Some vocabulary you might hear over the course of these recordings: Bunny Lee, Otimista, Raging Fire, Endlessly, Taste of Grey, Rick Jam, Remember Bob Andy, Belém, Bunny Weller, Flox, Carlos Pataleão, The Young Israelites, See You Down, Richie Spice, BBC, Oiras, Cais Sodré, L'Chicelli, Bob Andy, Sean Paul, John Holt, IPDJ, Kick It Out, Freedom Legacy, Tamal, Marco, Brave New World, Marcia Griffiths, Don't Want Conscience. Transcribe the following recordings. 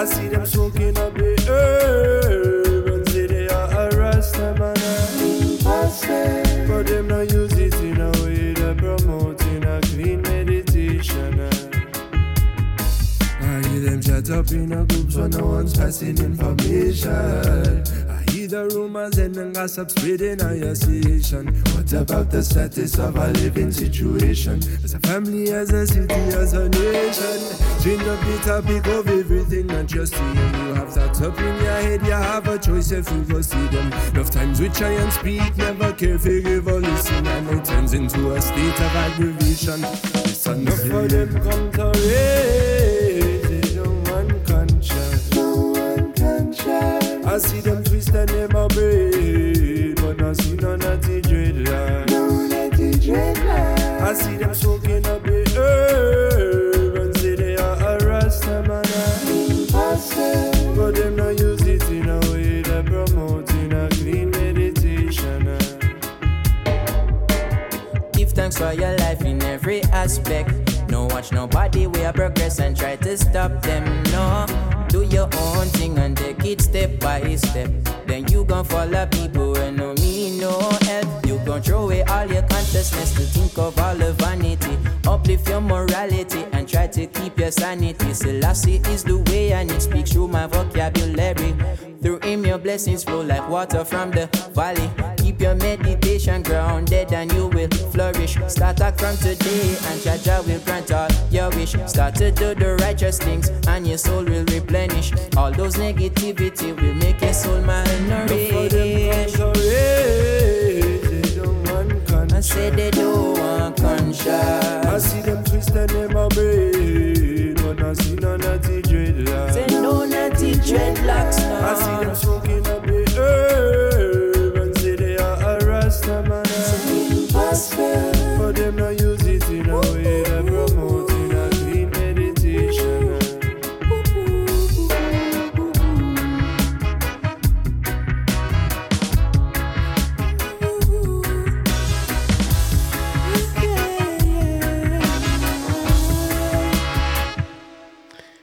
I see them smoking up the herb until they are a Rasta man. But them not use it in a way that promoting a clean meditation. I hear them chat up in a group so no one's passing information. The rumors and the gossip spreading on your station. What about the status of our living situation? As a family, as a city, as a nation. Change up the topic of everything, not just you. You have thoughts up in your head, you have a choice if you go see them. Enough times we try and speak, never care if you give or listen, and it turns into a state of aggravation. It's enough for them come to raise. They don't want conscience. Don't want conscience. I see them twist and them a braid, but I see no natty dreadlock. No natty dreadlock. I see them soaking up the herb and say they are a Rasta man. But them not use it in a way that promoting a clean meditation. Give thanks for your life in every aspect. No watch nobody, we are progress and try to stop them, no. Do your own thing and take it step by step. Then you gon' follow people and no mean no help. You gon' throw away all your consciousness to think of all the vanity. Uplift your morality and try to keep your sanity. Selassie is the way and it speaks through my vocabulary. Through him your blessings flow like water from the valley. Keep your meditation grounded and you will flourish. Start out from today and Jaja will grant all your wish. Start to do the righteous things and your soul will replenish. All those negativity will make your soul malnourished. They don't want conscience. I say they don't want conscience. I see them twist and them a braid, but I see no natty dreadlocks. Say no natty dreadlocks now. I see them smoking up the earth. But them not use it in a way that promoting a clean meditation.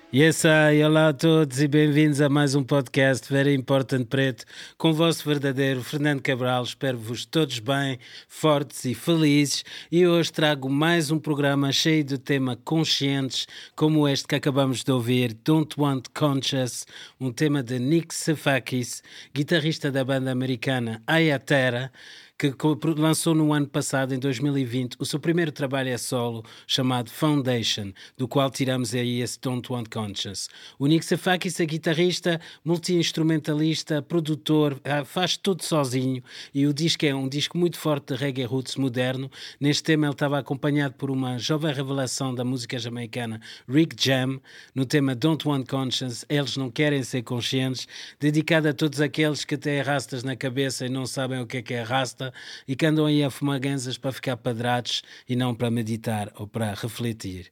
Yes, hi, olá a todos e bem-vindos a mais um podcast Very Important Preto com o vosso verdadeiro Fernando Cabral. Espero-vos todos bem, fortes e felizes, e hoje trago mais um programa cheio de tema conscientes, como este que acabamos de ouvir, Don't Want Conscience, um tema de Nick Sefakis, guitarrista da banda americana Ayatera, que lançou no ano passado, em 2020, o seu primeiro trabalho a solo, chamado Foundation, do qual tiramos aí esse Don't Want Conscience. O Nick Sefakis é guitarrista, multi-instrumentalista, produtor, faz tudo sozinho, e o disco é um disco muito forte de reggae roots moderno. Neste tema ele estava acompanhado por uma jovem revelação da música jamaicana, Rick Jam, no tema Don't Want Conscience, Eles Não Querem Ser Conscientes, dedicado a todos aqueles que têm rastas na cabeça e não sabem o que é rasta, e que andam aí a fumar ganzas para ficar padrados e não para meditar ou para refletir.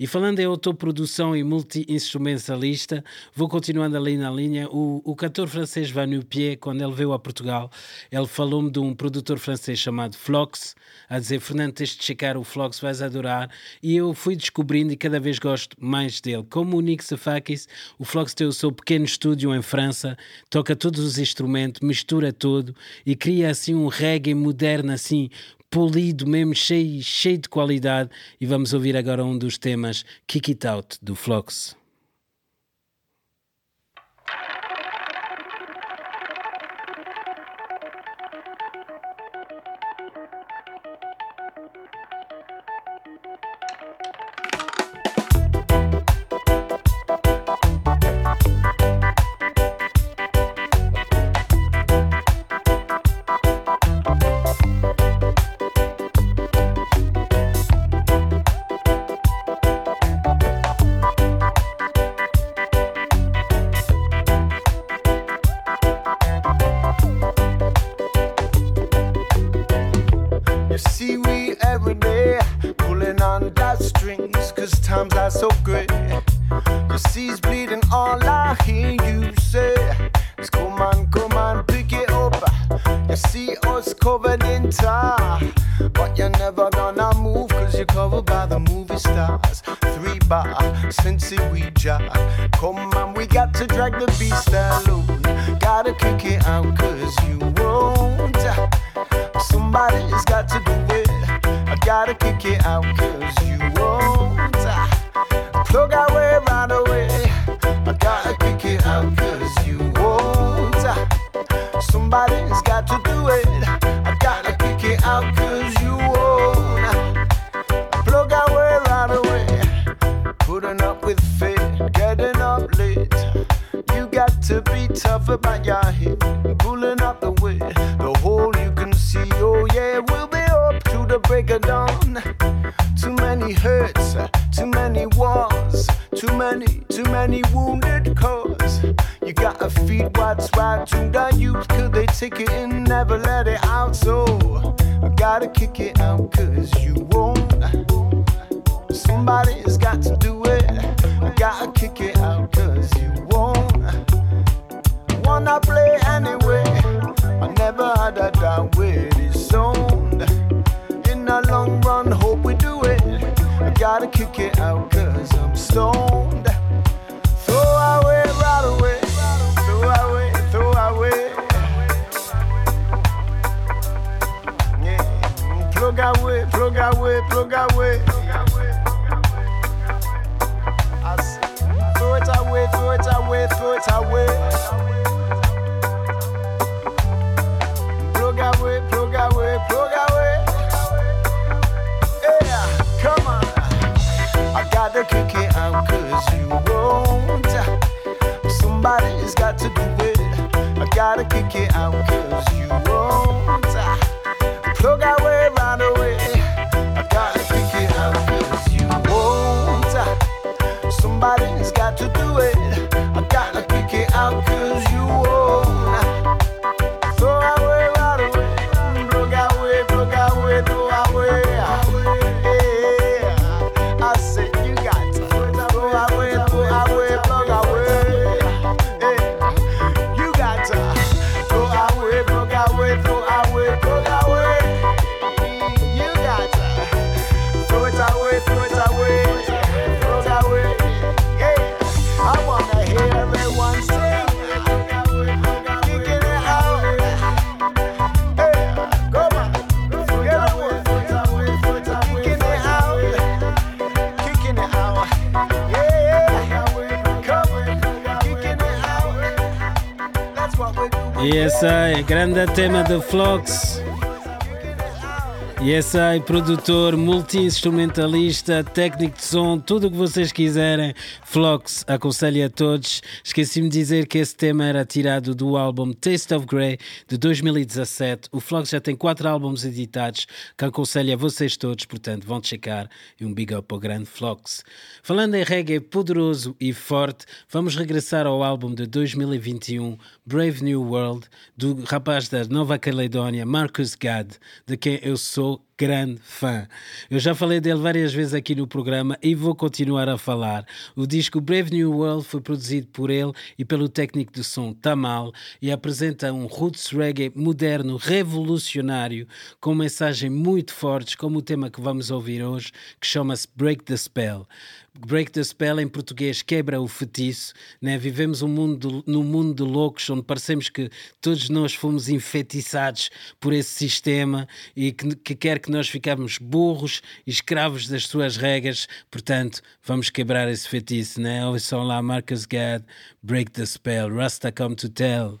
E falando em autoprodução e multi-instrumentalista, vou continuando ali na linha. O cantor francês Vanupier, quando ele veio a Portugal, ele falou-me de um produtor francês chamado Flox, a dizer: Fernando, tens de checar o Flox, vais adorar. E eu fui descobrindo e cada vez gosto mais dele. Como o Nick Sefakis, o Flox tem o seu pequeno estúdio em França, toca todos os instrumentos, mistura tudo e cria assim um reggae moderno, assim polido mesmo, cheio de qualidade. E vamos ouvir agora um dos temas, Kick It Out, do Flox. bar since we jar. Come on, we got to drag the beast alone. Gotta kick it out, cause you won't. Somebody's got to do it. I gotta kick it out, cause you won't. Plug our way right away. I gotta kick it out, cause you won't. Somebody's got to do it. I gotta kick it out, cause you won't. Plug our way right away. Putting up with fate, getting up late. You got to be tough about your head. Pulling up the way, the hole you can see. Oh yeah, we'll be up to the break of dawn. Too many hurts, too many wars, too many wounded cause. You gotta feed what's right to the youth, cause they take it in, never let it out. So I gotta kick it out, cause you won't. Somebody's got to do it. I gotta kick it out, cause you won't. Wanna play anyway. I never had a doubt with his own. In the long run, hope we do it. I gotta kick it out, cause I'm stoned. Throw away, right away. Throw away, throw away. Yeah, plug away, plug away, plug away. Throw it away, throw it away, throw it away. Plug away, plug away, plug away. Yeah, come on. I gotta kick it out, cause you won't. Somebody's got to do it. I gotta kick it out, cause you won't. Plug away, right away. I gotta kick it out, cause you won't. Somebody's got to do it. I gotta kick it out, cause you won't. Throw away, right away. Plug away, throw away. Yeah, I said you got to throw away, plug away. Yeah, you got to plug away, throw away, plug away. You got to throw it away, plug away. Yeah, I wanna hear everyone sing. Yes, I, grande tema do Flox. Yes, I, produtor, multi-instrumentalista, técnico de som, tudo o que vocês quiserem. Flox, aconselho a todos. Esqueci-me de dizer que esse tema era tirado do álbum Taste of Grey de 2017. O Flox já tem 4 álbuns editados que aconselho a vocês todos, portanto vão checar. E um big up ao grande Flox. Falando em reggae poderoso e forte, vamos regressar ao álbum de 2021, Brave New World, do rapaz da Nova Caledónia, Marcus Gad, de quem eu sou grande fã. Eu já falei dele várias vezes aqui no programa e vou continuar a falar. O disco Brave New World foi produzido por ele e pelo técnico de som Tamal e apresenta um roots reggae moderno, revolucionário, com mensagens muito fortes, como o tema que vamos ouvir hoje, que chama-se Break the Spell. Break the Spell, em português, quebra o feitiço, né? Vivemos num mundo de loucos, onde parecemos que todos nós fomos enfeitiçados por esse sistema e que quer que nós ficamos burros e escravos das suas regras. Portanto, vamos quebrar esse feitiço, né? Ouçam lá Marcus Gad, Break the Spell, Rasta Come to Tell.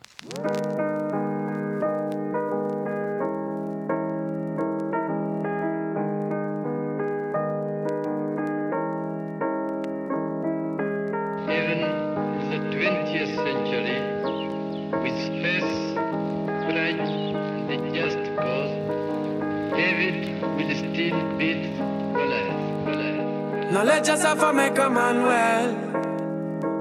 Knowledge just for make a man well.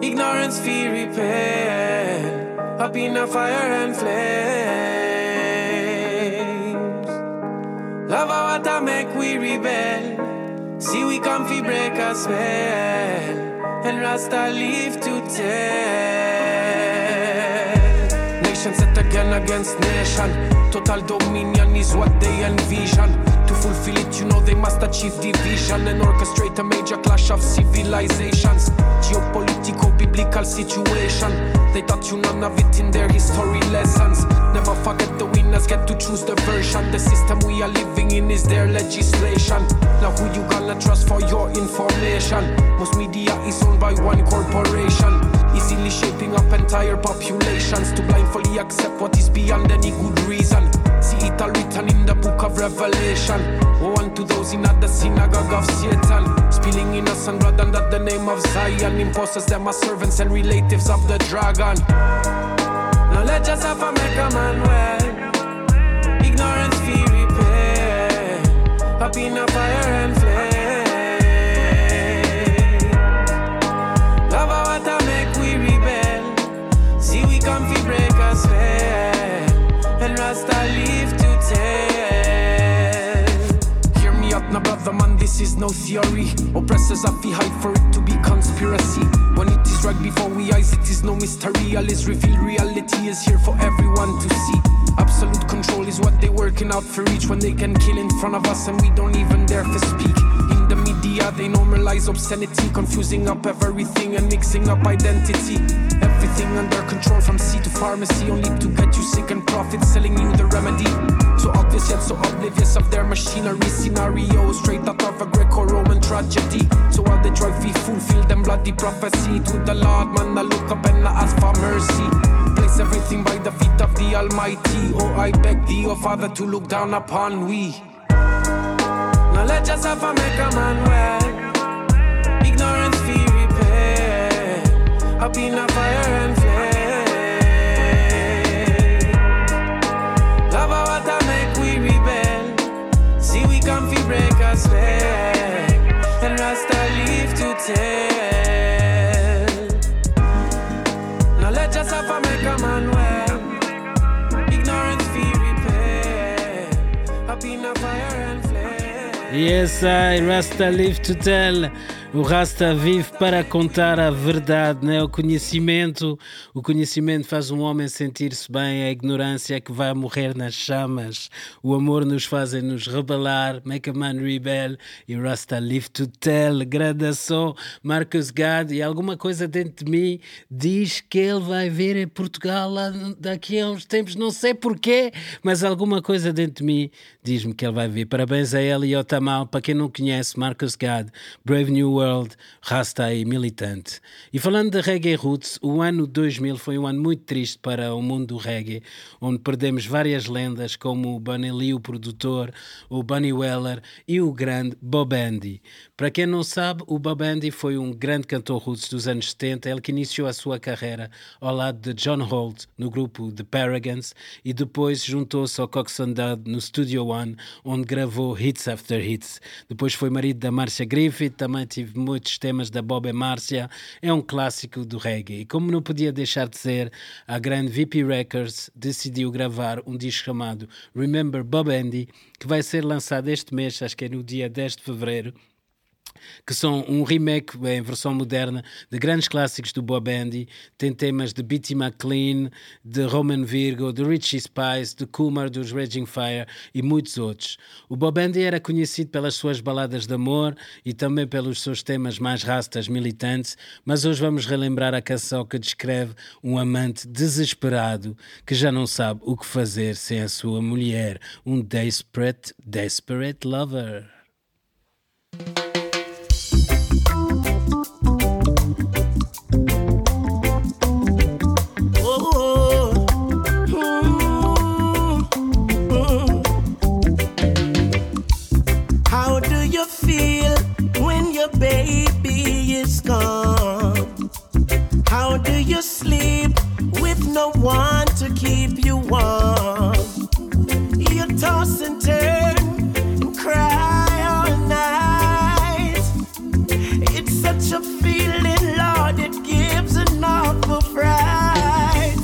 Ignorance fee repair. Up in the fire and flames. Love our water make we rebel. See we come fee break a spell. And Rasta live to tell. Nation set again against nation. Total dominion is what they envision. to fulfill it, you know they must achieve division and orchestrate a major clash of civilizations. Geopolitical, biblical situation, they taught you none of it in their history lessons. Never forget the winners get to choose the version. The system we are living in is their legislation. Now who you gonna trust for your information? Most media is owned by one corporation, easily shaping up entire populations to blindly accept what is beyond any good reason. See it all written in the book of Revelation. Woe unto those in at the synagogue of Satan, spilling innocent blood under the name of Zion. Imposters them as servants and relatives of the dragon. Now let yourself a make a man well. Ignorance be repaired, up in a fire and flame. This is no theory. Oppressors have to hide for it to be conspiracy. When it is right before we eyes, it is no mystery. All is revealed, reality is here for everyone to see. Absolute control is what they're working out for each. When they can kill in front of us and we don't even dare to speak. In the media they normalize obscenity, confusing up everything and mixing up identity. Everything under control from sea to pharmacy, only to get you sick and profit, selling you the remedy. So obvious yet so oblivious of their machinery scenario, straight out of a Greco-Roman tragedy. So while they try to fulfill them bloody prophecy, to the Lord man I look up and I ask for mercy. Place everything by the feet of the Almighty. Oh I beg thee, oh Father, to look down upon we. Now let yourself a make a man well. Ignorance be repaired, up in a fire and flame. And Rasta live to tell. Now let yourself a make a man well. Ignorance be repaired, up in a fire and flame. Yes, I Rasta live to tell. O Rasta vive para contar a verdade, né? O conhecimento faz um homem sentir-se bem, a ignorância é que vai morrer nas chamas. O amor nos faz nos rebelar, make a man rebel e Rasta live to tell. Gradação, Marcus Gad, e alguma coisa dentro de mim diz que ele vai vir em Portugal lá daqui a uns tempos, não sei porquê, mas alguma coisa dentro de mim diz-me que ele vai vir. Parabéns a ele e ao Tamal, para quem não conhece, Marcus Gad, Brave New World. Rasta e militante. E falando de reggae roots, o ano 2000 foi um ano muito triste para o mundo do reggae, onde perdemos várias lendas como o Bunny Lee, o produtor, o Bunny Weller e o grande Bob Andy. Para quem não sabe, o Bob Andy foi um grande cantor roots dos anos 70, ele que iniciou a sua carreira ao lado de John Holt no grupo The Paragons e depois juntou-se ao Coxsone Dodd no Studio One, onde gravou hits after hits. Depois foi marido da Marcia Griffiths, também tive muitos temas da Bob e Marcia, é um clássico do reggae. E como não podia deixar de ser, a grande VP Records decidiu gravar um disco chamado Remember Bob Andy, que vai ser lançado este mês, acho que é no dia 10 de fevereiro, que são um remake em versão moderna de grandes clássicos do Bob Andy. Tem temas de Beatty McLean, de Roman Virgo, de Richie Spice, de Kumar, dos Raging Fire e muitos outros. O Bob Andy era conhecido pelas suas baladas de amor e também pelos seus temas mais rastas, militantes, mas hoje vamos relembrar a canção que descreve um amante desesperado que já não sabe o que fazer sem a sua mulher, um desperate lover. Baby is gone. How do you sleep with no one to keep you warm? You toss and turn and cry all night. It's such a feeling, Lord, it gives an awful fright.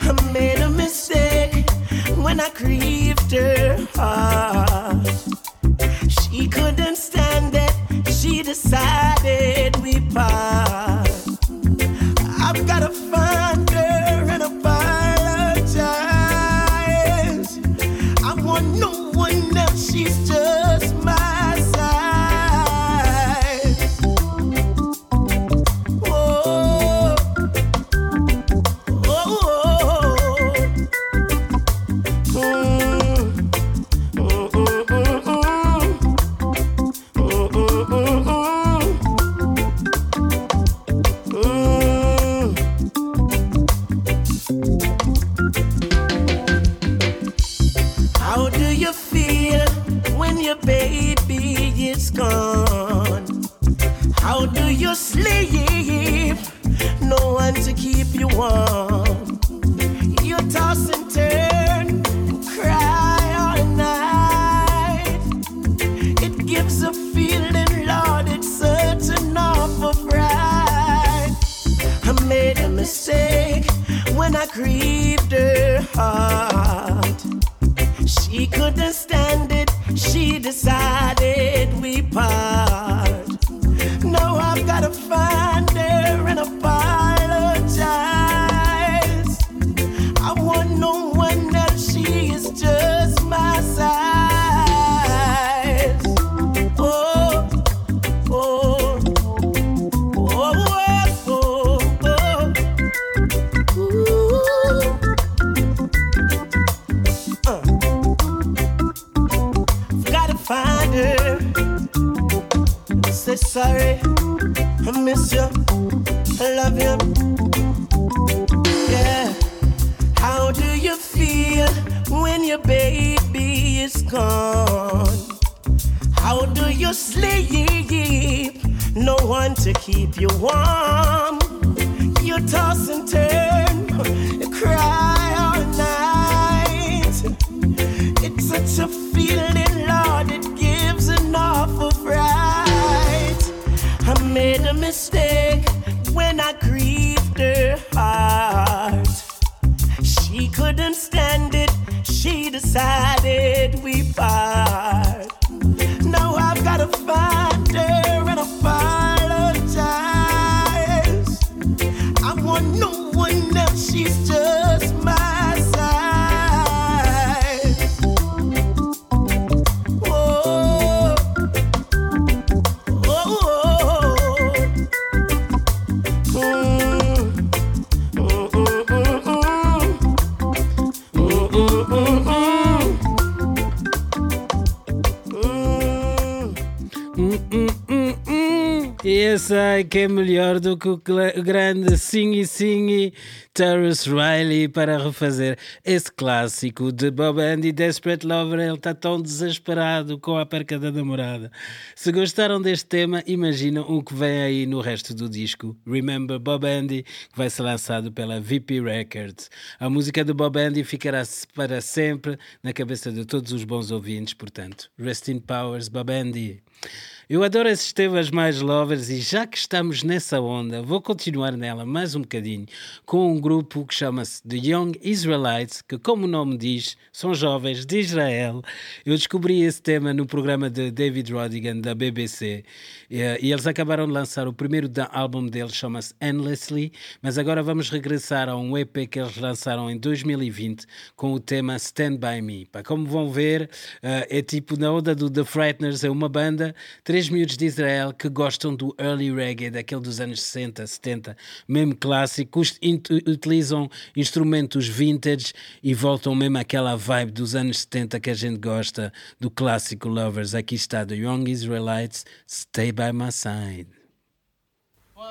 I made a mistake when I grieved her heart. She couldn't stand it. She decided we part. I've got to find her and apologize. to keep you warm. You toss and turn, cry all night. It gives a feeling, Lord, it's such an awful pride. I made a mistake when I grieved her heart. She couldn't stand it, she decided we part. Now I've gotta find her and apologize. I want no one else, she is just my size. Oh, oh, oh, oh, oh, oh. Ooh. Gotta find her. Say sorry, I miss you, I love you. Yeah. How do you feel when your baby is gone? How do you sleep? No one to keep you warm. You toss and turn, you cry all night. It's such a feeling, Lord, it gives an awful fright. I made a mistake when I grieved her heart. She couldn't stand it, she decided we part. Now I've gotta find her and apologize. I want no one else, she's just my size. Oh, oh, oh. Eu sei que é melhor do que o grande Singy Singy Terence Riley para refazer esse clássico de Bob Andy, Desperate Lover. Ele está tão desesperado com a perca da namorada. Se gostaram deste tema, imaginam o que vem aí no resto do disco Remember Bob Andy, que vai ser lançado pela VP Records. A música de Bob Andy ficará para sempre na cabeça de todos os bons ouvintes, portanto, Rest in Powers, Bob Andy. Eu adoro esses temas mais lovers e já que estamos nessa onda, vou continuar nela mais um bocadinho com um grupo que chama-se The Young Israelites, que como o nome diz, são jovens de Israel. Eu descobri esse tema no programa de David Rodigan da BBC e eles acabaram de lançar o primeiro álbum deles, chama-se Endlessly, mas agora vamos regressar a um EP que eles lançaram em 2020 com o tema Stand By Me. Como vão ver, é tipo na onda do The Frighteners, é uma banda, 3 miúdos de Israel que gostam do early reggae, daquele dos anos 60, 70, mesmo clássico, utilizam instrumentos vintage e voltam mesmo àquela vibe dos anos 70 que a gente gosta, do clássico Lovers. Aqui está The Young Israelites, Stay By My Side. One.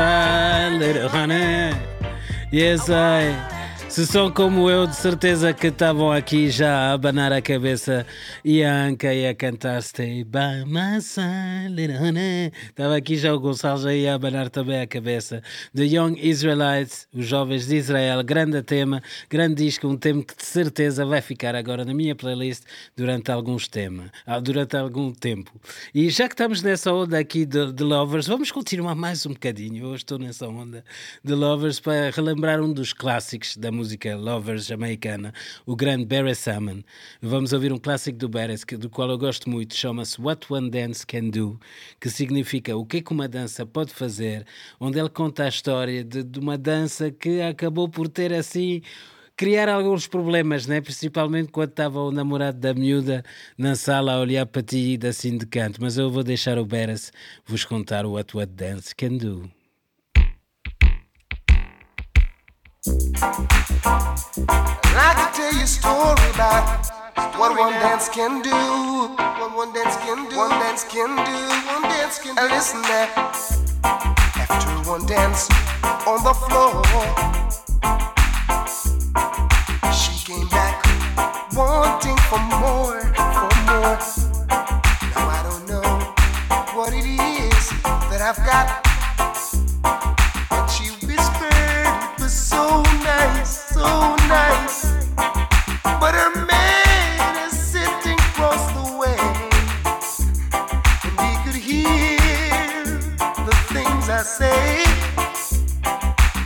a little honey. Yes, I. Se são como eu, de certeza que estavam aqui já a abanar a cabeça e a Anca ia cantar Stay by my side, honey. Estava aqui já o Gonçalo já ia abanar também a cabeça. The Young Israelites, os jovens de Israel, grande tema, grande disco, um tema que de certeza vai ficar agora na minha playlist durante algum tempo. E já que estamos nessa onda aqui de Lovers, vamos continuar mais um bocadinho. Hoje estou nessa onda de Lovers para relembrar um dos clássicos da música Lovers jamaicana, o grande Beres Salmon. Vamos ouvir um clássico do Beres, do qual eu gosto muito, chama-se What One Dance Can Do, que significa o que uma dança pode fazer, onde ele conta a história de uma dança que acabou por ter assim... criar alguns problemas, né? Principalmente quando estava o namorado da miúda na sala a olhar para ti assim de canto. Mas eu vou deixar o Beres vos contar o What One Dance Can Do. I'd like to tell you a story about what one dance can do. What one dance can do. One dance can do. One dance can do. And listen there. After one dance on the floor, she came back wanting for more, for more. Now I don't know what it is that I've got. So nice, but her man is sitting across the way, and he could hear the things I say.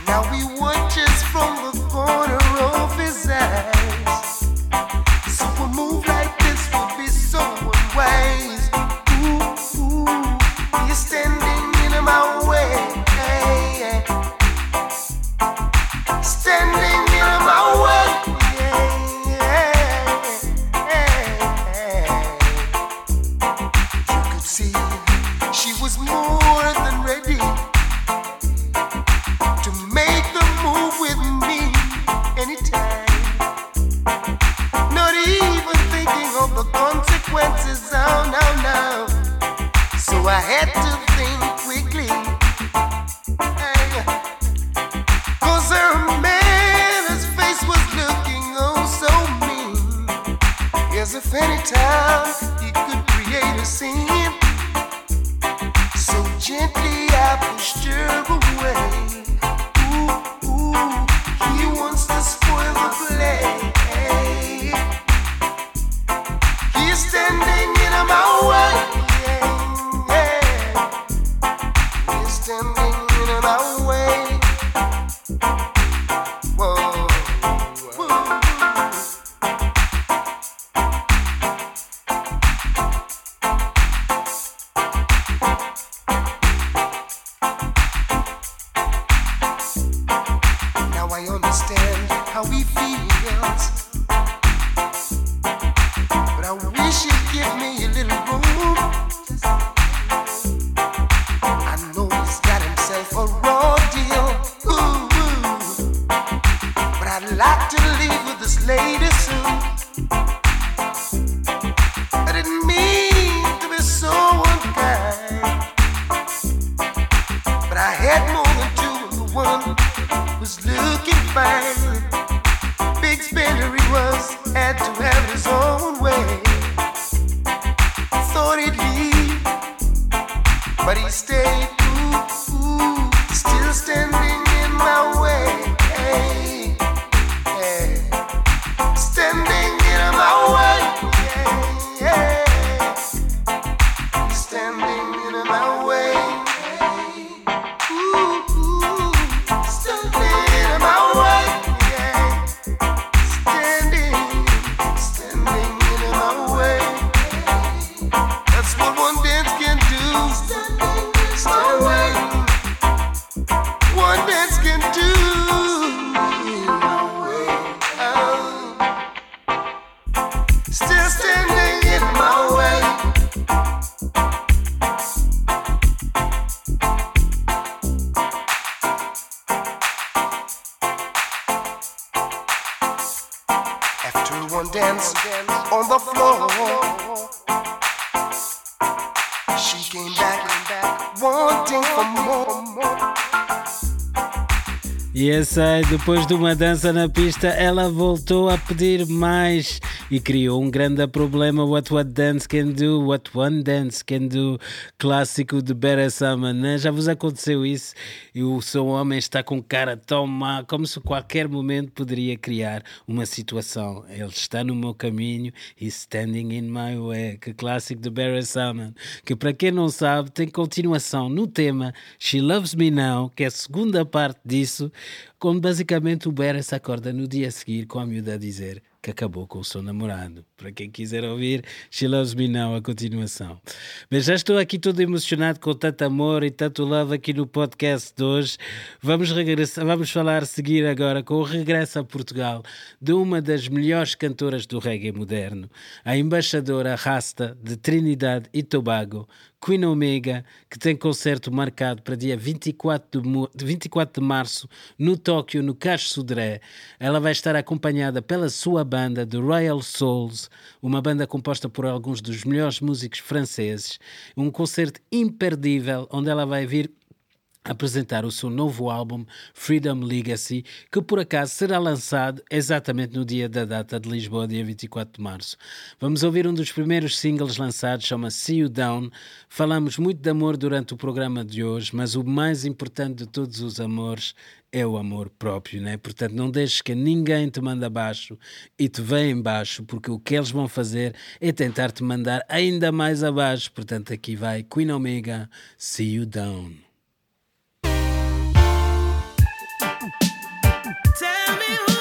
Now he watches from the corner of his eyes. So a move like this would be so unwise. Ooh, ooh, you're standing in my way, standing. She came back. E essa aí, depois de uma dança na pista, ela voltou a pedir mais e criou um grande problema. What One Dance Can Do, clássico de Beres Salmon, né? Já vos aconteceu isso? E o seu homem está com cara tão má, como se qualquer momento poderia criar uma situação. Ele está no meu caminho, he's standing in my way. Que clássico de Beres Salmon, que para quem não sabe tem continuação no tema She Loves Me Now, que é a segunda parte disso, quando basicamente o Beres acorda no dia a seguir com a miúda a dizer que acabou com o seu namorado. Para quem quiser ouvir, She Loves Me Now, a continuação. Mas já estou aqui todo emocionado com tanto amor e tanto love aqui no podcast de hoje. Vamos falar a seguir agora com o regresso a Portugal de uma das melhores cantoras do reggae moderno, a embaixadora Rasta de Trinidade e Tobago, Queen Omega, que tem concerto marcado para dia 24 de março no Tóquio, no Cais Sodré. Ela vai estar acompanhada pela sua banda, The Royal Souls, uma banda composta por alguns dos melhores músicos franceses. Um concerto imperdível, onde ela vai vir apresentar o seu novo álbum Freedom Legacy, que por acaso será lançado exatamente no dia da data de Lisboa, dia 24 de março. Vamos ouvir um dos primeiros singles lançados, chama-se See You Down. Falamos muito de amor durante o programa de hoje, mas o mais importante de todos os amores é o amor próprio, né? Portanto, não deixes que ninguém te manda abaixo e te vem embaixo, porque o que eles vão fazer é tentar te mandar ainda mais abaixo. Portanto, aqui vai Queen Omega, See You Down. Tell me who.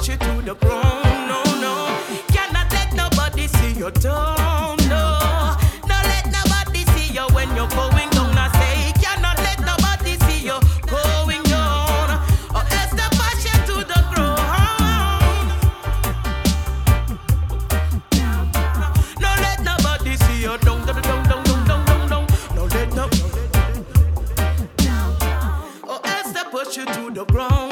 push you to the ground. No, no, cannot let nobody see you down. No, no, let nobody see you when you're going down. I say, cannot let nobody see you going down, or else they push you to the ground. No, let nobody see you down, down, down, down, down, down, down, down. No, let nobody, or else they push you to the ground.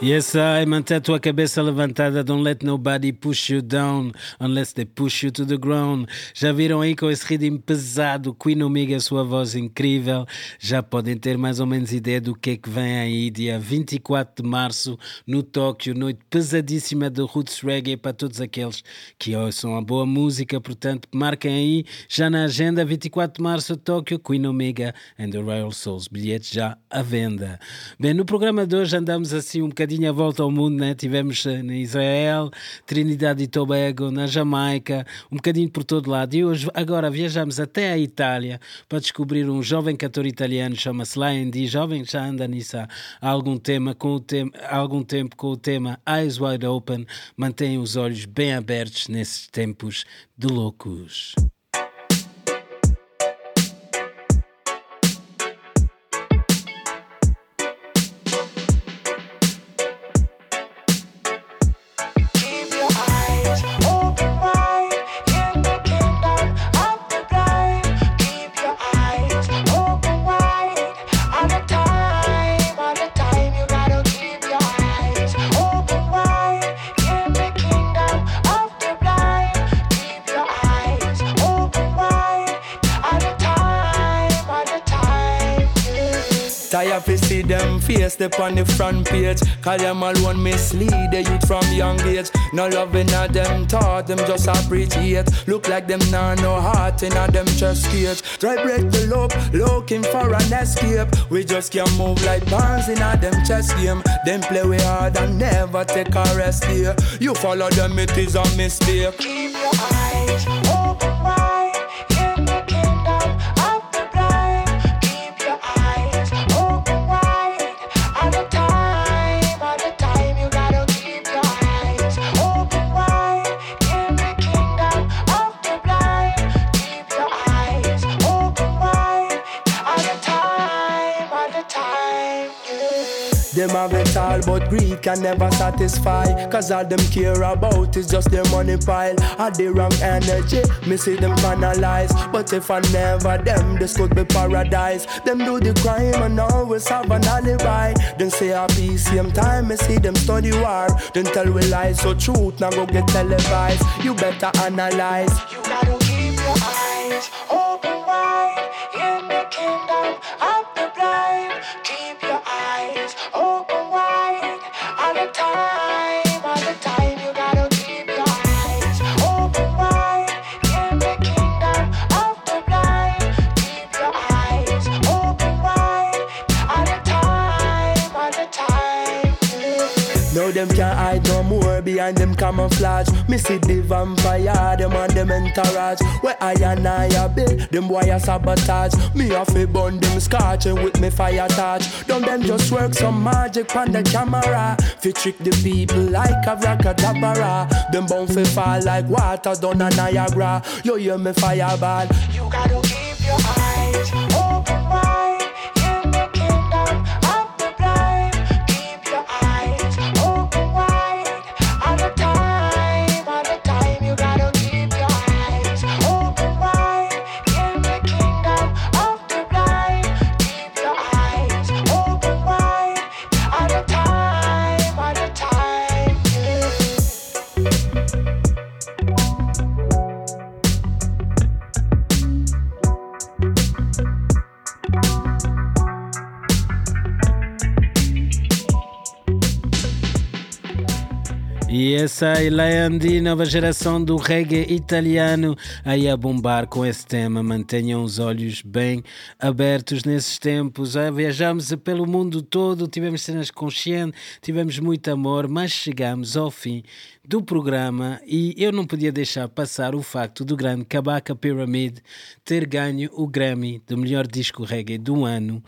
Yes, I manter a tua cabeça levantada. Don't let nobody push you down unless they push you to the ground. Já viram aí com esse ritmo pesado, Queen Omega, sua voz incrível. Já podem ter mais ou menos ideia do que vem aí. Dia 24 de março no Tóquio, noite pesadíssima de Roots Reggae para todos aqueles que ouçam a boa música. Portanto, marquem aí já na agenda. 24 de março, Tóquio, Queen Omega and the Royal Souls. Bilhetes já à venda. Bem, no programa de hoje andamos assim um bocadinho a volta ao mundo, né? Tivemos na Israel, Trinidade e Tobago, na Jamaica, um bocadinho por todo lado. E hoje, agora viajamos até a Itália para descobrir um jovem cantor italiano, chama-se Andy, jovem, já anda nisso há algum tempo com o tema Eyes Wide Open. Mantém os olhos bem abertos nesses tempos de loucos. Step on the front page, call them all one mislead the youth from young age. No loving of them taught, them just appreciate. Look like them nah no heart in them chest cage. Try break the loop, looking for an escape. We just can't move like bands in them chess game. Them play we hard and never take a rest here. You follow them, it is a mistake. Keep your eyes open wide. Them have it all, but greed can never satisfy. Cause all them care about is just their money pile. Had the wrong energy, me see them canalize. But if I never them, this could be paradise. Them do the crime and always have an alibi. Them say a peace, same time, me see them study war. Them tell we lies, so truth now go get televised. You better analyze. You gotta keep your eyes open wide in the kingdom of the blind. Keep your eyes open. Them can't hide no more behind them camouflage. Me see the vampire, them and them entourage. Where I and I a bit, them boy a sabotage. Me a fi burn them scotch and with me fire touch. Don't them just work some magic on the camera. Fi trick the people like a abracadabra. Them bound fi fall like water down a Niagara. You hear me fireball. You gotta keep your eyes open wide. E essa é Landi, nova geração do reggae italiano, aí a bombar com esse tema. Mantenham os olhos bem abertos nesses tempos. Viajamos pelo mundo todo, tivemos cenas conscientes, tivemos muito amor, mas chegamos ao fim do programa e eu não podia deixar passar o facto do grande Kabaka Pyramid ter ganho o Grammy do melhor disco reggae do ano.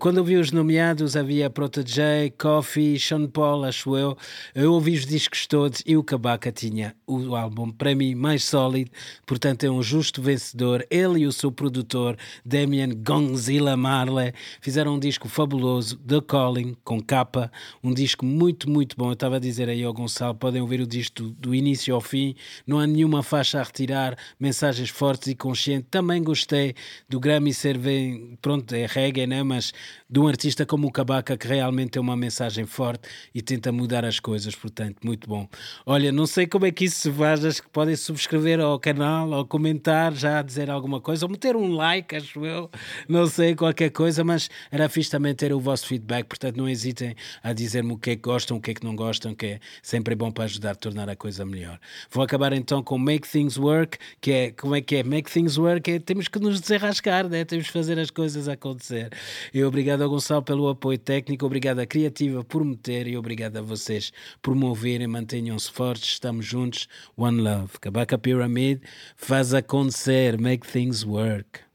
Quando eu vi os nomeados, havia Protégé, Coffee, Sean Paul, acho eu. Eu ouvi os discos todos e o Kabaka tinha o álbum, para mim, mais sólido. Portanto, é um justo vencedor. Ele e o seu produtor, Damien Gonzila Marley, fizeram um disco fabuloso, The Calling, com capa. Um disco muito, muito bom. Eu estava a dizer aí ao Gonçalo, podem ouvir o disco do início ao fim, não há nenhuma faixa a retirar, mensagens fortes e conscientes. Também gostei do Grammy ser bem, pronto, é reggae, né? Mas de um artista como o Kabaka, que realmente tem uma mensagem forte e tenta mudar as coisas, portanto, muito bom. Olha, não sei como é que isso se faz, acho que podem subscrever ao canal, ou comentar, já dizer alguma coisa, ou meter um like, acho eu, não sei, qualquer coisa, mas era fixe também ter o vosso feedback, portanto, não hesitem a dizer-me o que é que gostam, o que é que não gostam, que é sempre bom para ajudar a tornar a coisa melhor. Vou acabar então com Make Things Work, que é, como é que é? Make Things Work é, temos que nos desenrascar, né? Temos que fazer as coisas acontecer. E obrigado ao Gonçalo pelo apoio técnico, obrigado à Criativa por me ter e obrigado a vocês por me ouvirem. Mantenham-se fortes, estamos juntos. One Love. Kabaka Pyramid faz acontecer. Make Things Work.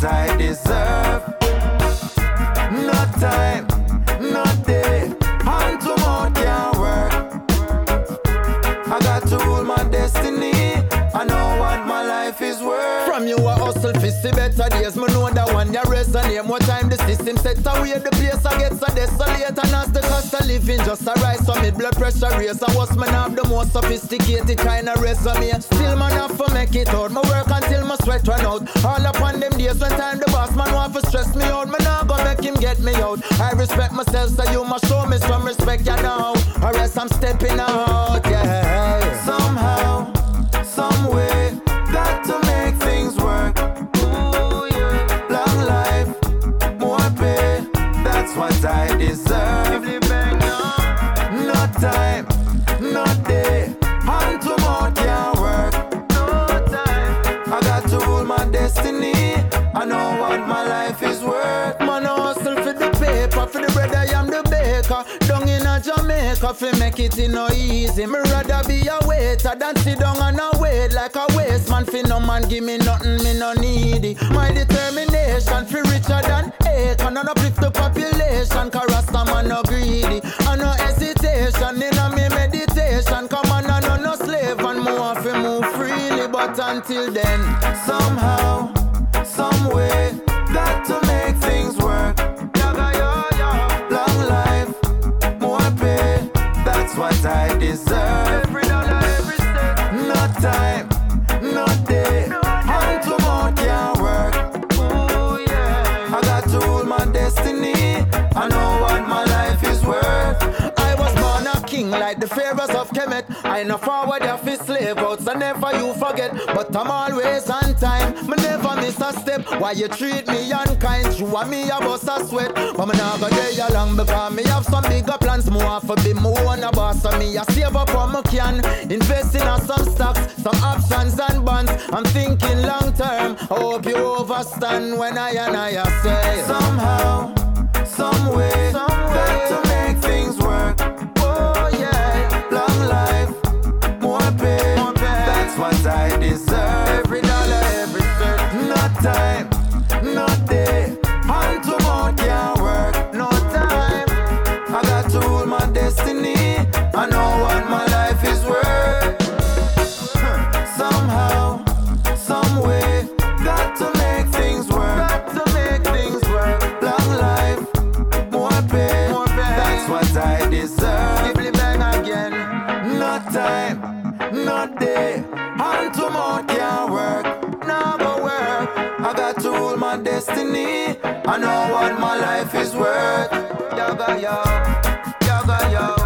I deserve no time, no day, and tomorrow can't work. I got to rule my destiny. I know what my life is worth. From you a hustle fishy better days. Me know that one you raise a name. More time the system set away the place. I get so desolate and as the cost of living just a rise. So me blood pressure raise. I was man have the most sophisticated kind of resume. Still man have to make it out. My work until my sweat run out. All upon them days when time the boss man want to stress me out. Me not gonna make him get me out. I respect myself so you must show me some respect, you know. Or else I'm stepping out, yeah. Somehow, some way, got to make things work. Ooh, yeah. Long life, more pay, that's what I deserve. No time, no day, and tomorrow can't work. No time, I got to rule my destiny. I know what my life is worth. Man, I hustle for the paper, for the bread I am the baker. Down in a Jamaica, fi make it in no easy. Me rather be a waiter than sit down and a wait like a waste man. Fi no man give me nothing, me no needy. My determination fi richer than acre. None uplift the population, 'cause Rasta man no greedy. And no hesitation inna me meditation. Come on, I no slave and me want fi move freely. But until then, somehow, some way, got to make things work. Long life, more pay, that's what I deserve. No time, no day, and tomorrow can't work. I got to rule my destiny. I know what my life is worth. Like the pharaohs of Kemet, I know forward of his slave outs, so never you forget. But I'm always on time, me never miss a step. Why you treat me unkind? You and me a boss a sweat, but me nah go day along because me have some bigger plans. Me want to be my own a boss, so me a save up what me can, investing in some stocks, some options and bonds. I'm thinking long term. I hope you overstand when I say somehow, some way, got to make things work. Life, more pay, that's what I deserve. Every dollar, every cent. No time, no day, and tomorrow can't work. No time, I got to rule my destiny. I know what my life is worth. Somehow, some way, got to make things work. Got to make things work. Long life, more pay, that's what I deserve. No time, no day, and tomorrow can't work. destiny. I know what my life is worth. Yaga yo, yaga yo.